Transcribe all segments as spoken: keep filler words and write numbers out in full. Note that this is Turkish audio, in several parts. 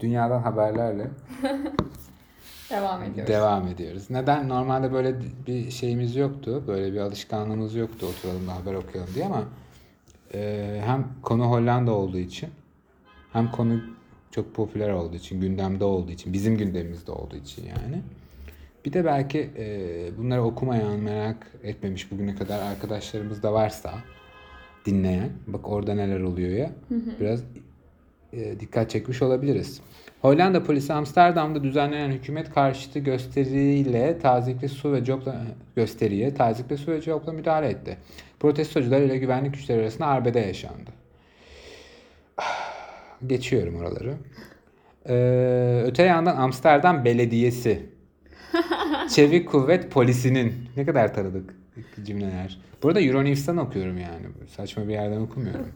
Dünyadan haberlerle devam ediyoruz. Devam ediyoruz. Neden? Normalde böyle bir şeyimiz yoktu. Böyle bir alışkanlığımız yoktu. Oturalım da haber okuyalım diye ama e, hem konu Hollanda olduğu için hem konu çok popüler olduğu için, gündemde olduğu için, bizim gündemimizde olduğu için yani. Bir de belki e, bunları okumayan, merak etmemiş bugüne kadar arkadaşlarımız da varsa dinleyen, bak orada neler oluyor ya, hı hı. biraz e, dikkat çekmiş olabiliriz. Hollanda polisi Amsterdam'da düzenlenen hükümet karşıtı gösteriyle tazikli su ve copla gösteriye tazikli su ve copla müdahale etti. Protestocular ile güvenlik güçleri arasında arbede yaşandı. Geçiyorum oraları. Ee, öte yandan Amsterdam Belediyesi Çevik Kuvvet Polisi'nin, ne kadar tanıdık cümleler. Burada Euronews'tan okuyorum yani. Saçma bir yerden okumuyorum.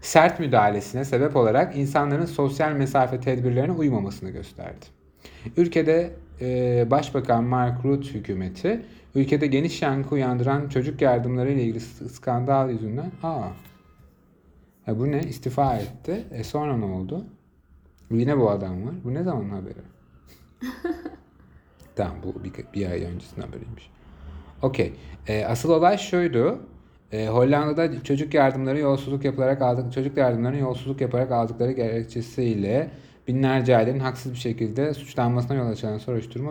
Sert müdahalesine sebep olarak insanların sosyal mesafe tedbirlerine uymamasını gösterdi. Ülkede e, Başbakan Mark Rutte hükümeti ülkede geniş yankı uyandıran çocuk yardımları ile ilgili skandal yüzünden aa ya bu ne? İstifa etti. E sonra ne oldu? Yine bu adam var. Bu ne zaman haberi? Tamam, bu bir, bir ay öncesinden haberiymiş. Okey. E, asıl olay şuydu. E, Hollanda'da çocuk yardımları yolsuzluk yaparak aldık, çocuk yardımlarını yolsuzluk yaparak aldıkları gerekçesiyle binlerce ailenin haksız bir şekilde suçlanmasına yol açan soruşturma.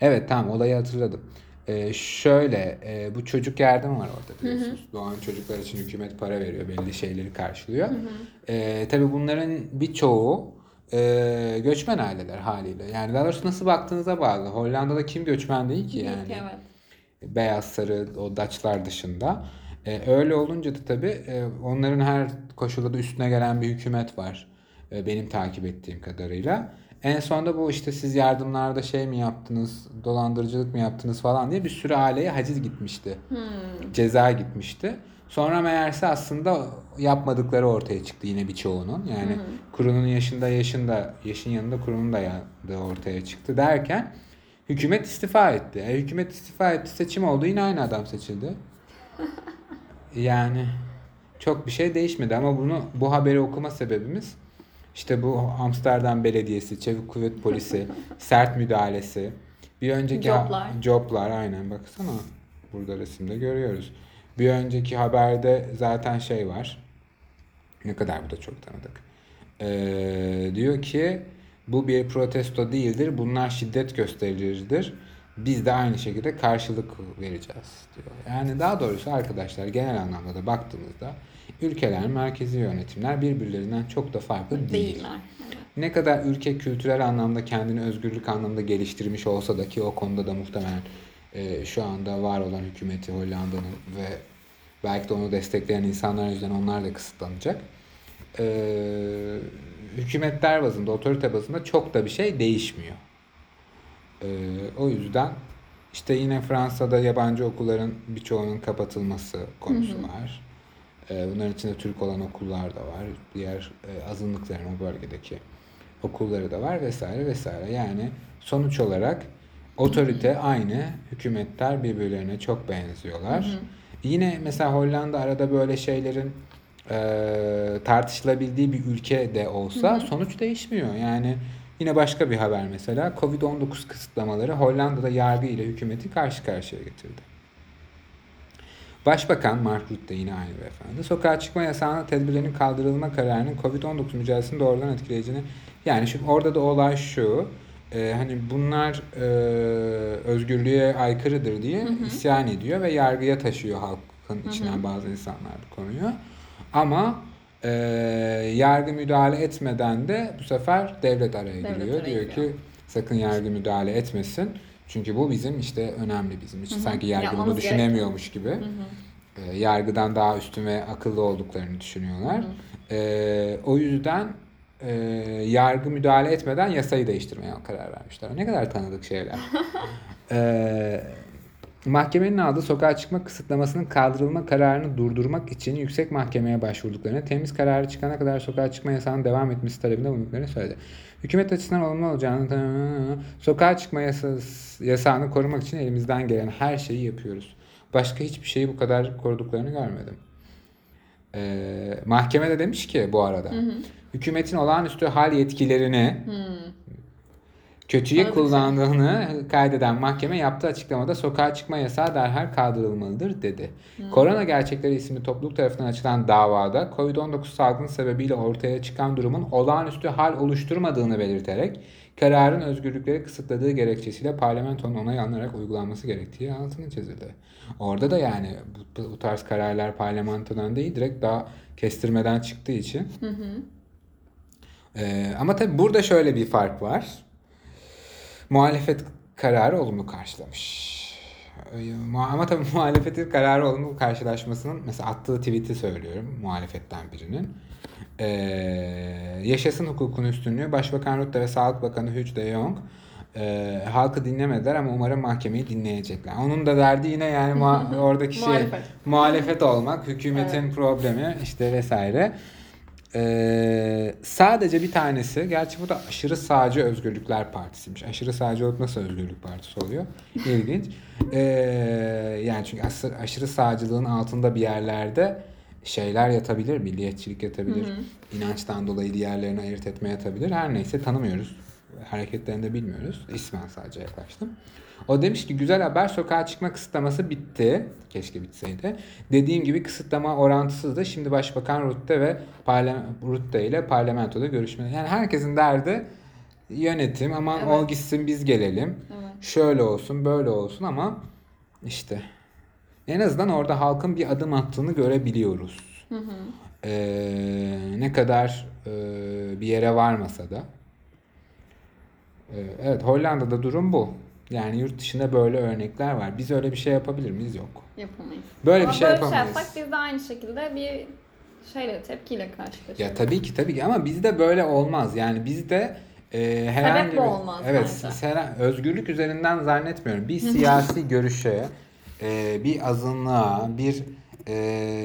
Evet, tamam, olayı hatırladım. Ee, şöyle e, bu çocuk yardımı var orada biliyorsunuz. Hı hı. Doğan çocuklar için hükümet para veriyor, belli şeyleri karşılıyor. Hı hı. E, tabii bunların birçoğu e, göçmen aileler haliyle. Yani daha doğrusu nasıl baktığınıza bağlı. Hollanda'da kim göçmen değil ki yani. Değil ki, evet. Beyaz, sarı, o Dutch'lar dışında. E, öyle olunca da tabii e, onların her koşulda da üstüne gelen bir hükümet var. E, benim takip ettiğim kadarıyla. En sonunda bu işte siz yardımlarda şey mi yaptınız, dolandırıcılık mı yaptınız falan diye bir sürü aileye haciz gitmişti. Hmm. Ceza gitmişti. Sonra meğerse aslında yapmadıkları ortaya çıktı yine birçoğunun. Yani hmm. kurunun yaşında yaşında, yaşın yanında kurunun da yandığı ortaya çıktı derken hükümet istifa etti. E, hükümet istifa etti, seçim oldu, yine aynı adam seçildi. Yani çok bir şey değişmedi ama bunu bu haberi okuma sebebimiz İşte bu Amsterdam Belediyesi, Çevik Kuvvet Polisi, sert müdahalesi, bir önceki joblar, ha- joblar aynen baksana burada resimde görüyoruz. Bir önceki haberde zaten şey var, ne kadar bu da çok tanıdık. Ee, diyor ki bu bir protesto değildir, bunlar şiddet göstericileridir. Biz de aynı şekilde karşılık vereceğiz diyor. Yani daha doğrusu arkadaşlar genel anlamda da baktığımızda ülkeler, merkezi yönetimler birbirlerinden çok da farklı değil. Ne kadar ülke kültürel anlamda kendini özgürlük anlamda geliştirmiş olsa da ki o konuda da muhtemelen e, şu anda var olan hükümeti Hollanda'nın ve belki de onu destekleyen insanlar yüzünden onlar da kısıtlanacak. E, hükümetler bazında, otorite bazında çok da bir şey değişmiyor. Ee, o yüzden işte yine Fransa'da yabancı okulların birçoğunun kapatılması konusu hı hı. var. Ee, bunların içinde Türk olan okullar da var. Diğer e, azınlıkların o bölgedeki okulları da var vesaire vesaire. Yani sonuç olarak otorite aynı, hükümetler birbirlerine çok benziyorlar. Hı hı. Yine mesela Hollanda arada böyle şeylerin e, tartışılabildiği bir ülke de olsa hı hı. sonuç değişmiyor. Yani yine başka bir haber mesela. Covid on dokuz kısıtlamaları Hollanda'da yargı ile hükümeti karşı karşıya getirdi. Başbakan Mark Rutte yine aynı beyefendi. Sokağa çıkma yasağının tedbirlerinin kaldırılma kararının Covid on dokuz mücadelesini doğrudan etkileyeceğini... Yani şimdi orada da olay şu. E, hani bunlar e, özgürlüğe aykırıdır diye hı hı. isyan ediyor ve yargıya taşıyor halkın içinden hı hı. bazı insanlar bu konuyu. Ama... Ee, yargı müdahale etmeden de bu sefer devlet araya devlet giriyor. Araya diyor giriyor. Ki sakın yargı müdahale etmesin. Çünkü bu bizim işte önemli bizim için. Hı hı. Sanki yargı bunu düşünemiyormuş gibi. Hı hı. Ee, yargıdan daha üstün ve akıllı olduklarını düşünüyorlar. Hı hı. Ee, o yüzden e, yargı müdahale etmeden yasayı değiştirmeye karar vermişler. Ne kadar tanıdık şeyler. Evet. Mahkemenin aldığı sokağa çıkma kısıtlamasının kaldırılma kararını durdurmak için yüksek mahkemeye başvurduklarını, temiz kararı çıkana kadar sokağa çıkma yasağının devam etmesi talebinde bulunduklarını söyledi. Hükümet açısından olumlu olacağını, sokağa çıkma yasa- yasağını korumak için elimizden gelen her şeyi yapıyoruz. Başka hiçbir şeyi bu kadar koruduklarını görmedim. Ee, mahkeme de demiş ki bu arada, hı hı, hükümetin olağanüstü hal yetkilerini hı. kötüye Anladım kullandığını sen. kaydeden mahkeme yaptığı açıklamada sokağa çıkma yasağı derhal kaldırılmalıdır dedi. Hı. Korona Gerçekleri isimli topluluk tarafından açılan davada kovid on dokuz salgını sebebiyle ortaya çıkan durumun olağanüstü hal oluşturmadığını belirterek kararın özgürlükleri kısıtladığı gerekçesiyle parlamentonun onay alınarak uygulanması gerektiği altını çizildi. Orada da yani bu, bu tarz kararlar parlamentodan değil direkt daha kestirmeden çıktığı için. Hı hı. Ee, ama tabii burada şöyle bir fark var. Muhalefet kararı olumlu karşılamış. Ama tabii muhalefetin kararı olumlu karşılaşmasının mesela attığı tweet'i söylüyorum muhalefetten birinin. Ee, yaşasın hukukun üstünlüğü. Başbakan Rutte ve Sağlık Bakanı Hugo de Jonge e, halkı dinlemediler ama umarım mahkemeyi dinleyecekler. Onun da derdi yine yani muha- oradaki şey muhalefet. muhalefet olmak, hükümetin evet. problemi işte vesaire. Ee, sadece bir tanesi, gerçi bu da Aşırı Sağcı Özgürlükler Partisi'ymiş. Aşırı sağcı olup nasıl özgürlük partisi oluyor? İlginç. Ee, yani çünkü as- aşırı sağcılığın altında bir yerlerde şeyler yatabilir, milliyetçilik yatabilir, hı hı. inançtan dolayı diğerlerini ayırt etme yatabilir. Her neyse, tanımıyoruz. Hareketlerini de bilmiyoruz. İsmen sadece yaklaştım. O demiş ki güzel haber, sokağa çıkma kısıtlaması bitti. Keşke bitseydi. Dediğim gibi kısıtlama orantısızdı. Şimdi Başbakan Rutte ve parlament- Rutte ile parlamentoda görüşmeler. Yani herkesin derdi yönetim. Aman evet. o gitsin biz gelelim. Evet. Şöyle olsun böyle olsun ama işte en azından orada halkın bir adım attığını görebiliyoruz. Hı hı. Ee, ne kadar e, bir yere varmasa da. Evet, Hollanda'da durum bu. Yani yurt dışında böyle örnekler var. Biz öyle bir şey yapabilir miyiz? Yok. Yapamayız. Böyle ama bir şey böyle yapamayız. Ama böyle şey yapsak biz de aynı şekilde bir şeyle, tepkiyle karşılaşırız. Ya tabii ki tabii ki ama bizde böyle olmaz. Yani bizde e, herhangi Sebep bir... olmaz. Evet. Her, özgürlük üzerinden zannetmiyorum. Bir siyasi görüşe, e, bir azınlığa, bir e,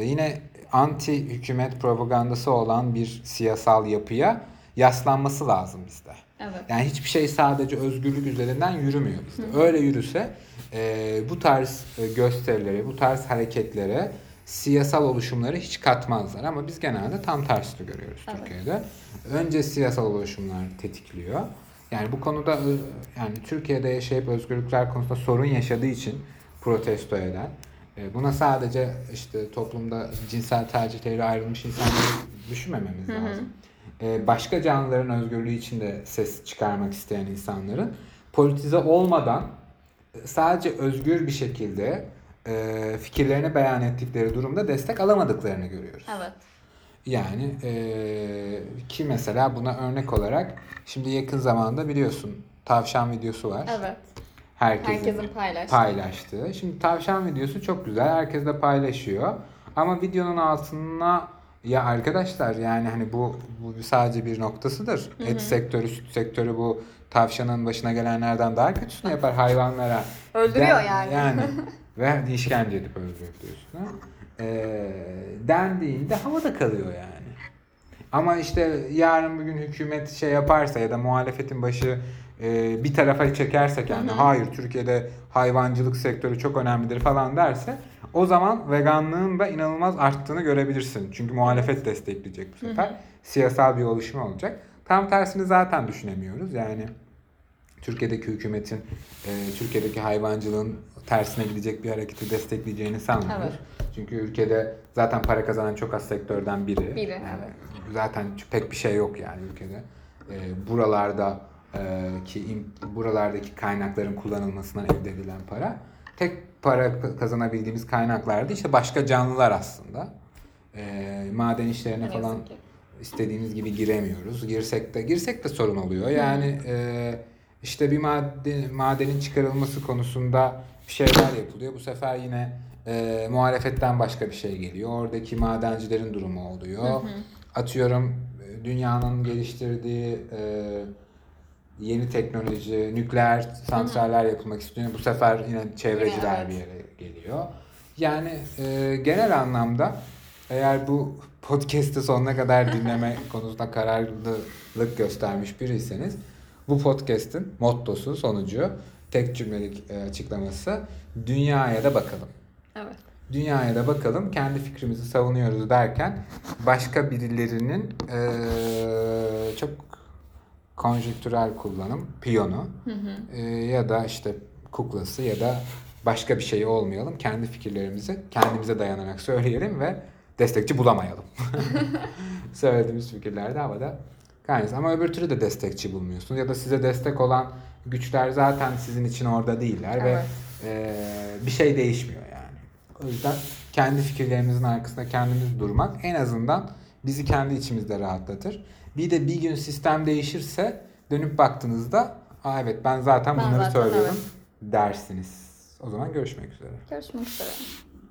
yine anti hükümet propagandası olan bir siyasal yapıya yaslanması lazım bizde. Evet. Yani hiçbir şey sadece özgürlük üzerinden yürümüyor bizde. Hı. Öyle yürüse e, bu tarz gösterilere, bu tarz hareketlere, siyasal oluşumları hiç katmazlar. Ama biz genelde tam tersini görüyoruz evet. Türkiye'de. Önce siyasal oluşumlar tetikliyor. Yani bu konuda yani Türkiye'de yaşayıp özgürlükler konusunda sorun yaşadığı için protesto eden, buna sadece işte toplumda cinsel tercihleri ayrılmış insanları düşünmememiz lazım. Hı hı. Başka canlıların özgürlüğü için de ses çıkarmak isteyen insanların politize olmadan sadece özgür bir şekilde fikirlerini beyan ettikleri durumda destek alamadıklarını görüyoruz. Evet. Yani ki mesela buna örnek olarak şimdi yakın zamanda biliyorsun tavşan videosu var. Evet. Herkesin, Herkesin paylaştığı. paylaştığı. Şimdi tavşan videosu çok güzel. Herkes de paylaşıyor. Ama videonun altına ya arkadaşlar yani hani bu, bu sadece bir noktasıdır. Hı hı. Et sektörü, süt sektörü bu tavşanın başına gelenlerden daha kötüsünü yapar hayvanlara. Öldürüyor Den, yani. Yani ve işkence edip öldürüyor diyorsun. Ee, dendiğinde havada kalıyor yani. Ama işte yarın bugün hükümet şey yaparsa ya da muhalefetin başı e, bir tarafa çekersek yani hı hı. hayır Türkiye'de hayvancılık sektörü çok önemlidir falan derse o zaman veganlığın da inanılmaz arttığını görebilirsin. Çünkü muhalefet destekleyecek bu sefer. Hı hı. Siyasal bir oluşum olacak. Tam tersini zaten düşünemiyoruz. Yani Türkiye'deki hükümetin, e, Türkiye'deki hayvancılığın tersine gidecek bir hareketi destekleyeceğini sanmıyorum. Evet. Çünkü ülkede zaten para kazanan çok az sektörden biri. biri. Yani zaten pek bir şey yok yani ülkede. E, buralarda e, ki buralardaki kaynakların kullanılmasından elde edilen para tek para kazanabildiğimiz kaynaklardı. İşte başka canlılar aslında. E, maden işlerine ne falan istediğimiz gibi giremiyoruz. Girsek de girsek de sorun oluyor. Yani e, işte bir maden, madenin çıkarılması konusunda bir şeyler yapılıyor. Bu sefer yine e, muhalefetten başka bir şey geliyor. Oradaki madencilerin durumu oluyor. Hı hı. Atıyorum dünyanın geliştirdiği e, yeni teknoloji, nükleer santraller yapılmak istiyor. Bu sefer yine çevreciler evet. bir yere geliyor. Yani e, genel anlamda eğer bu podcast'ı sonuna kadar dinleme konusunda kararlılık göstermiş biriyseniz bu podcast'in mottosu, sonucu, tek cümlelik açıklaması dünyaya da bakalım. Evet. dünyaya da bakalım, kendi fikrimizi savunuyoruz derken başka birilerinin e, çok konjüktürel kullanım, piyonu hı hı. E, ya da işte kuklası ya da başka bir şey olmayalım. Kendi fikirlerimizi kendimize dayanarak söyleyelim ve destekçi bulamayalım. Söylediğimiz fikirlerde havada kaynasın. Ama öbür türlü de destekçi bulmuyorsunuz. Ya da size destek olan güçler zaten sizin için orada değiller. Evet. Ve e, bir şey değişmiyor yani. O yüzden kendi fikirlerimizin arkasında kendimiz durmak en azından bizi kendi içimizde rahatlatır. Bir de bir gün sistem değişirse dönüp baktığınızda aa evet ben zaten ben bunları zaten söylüyorum evet. dersiniz. O zaman görüşmek üzere. Görüşmek üzere.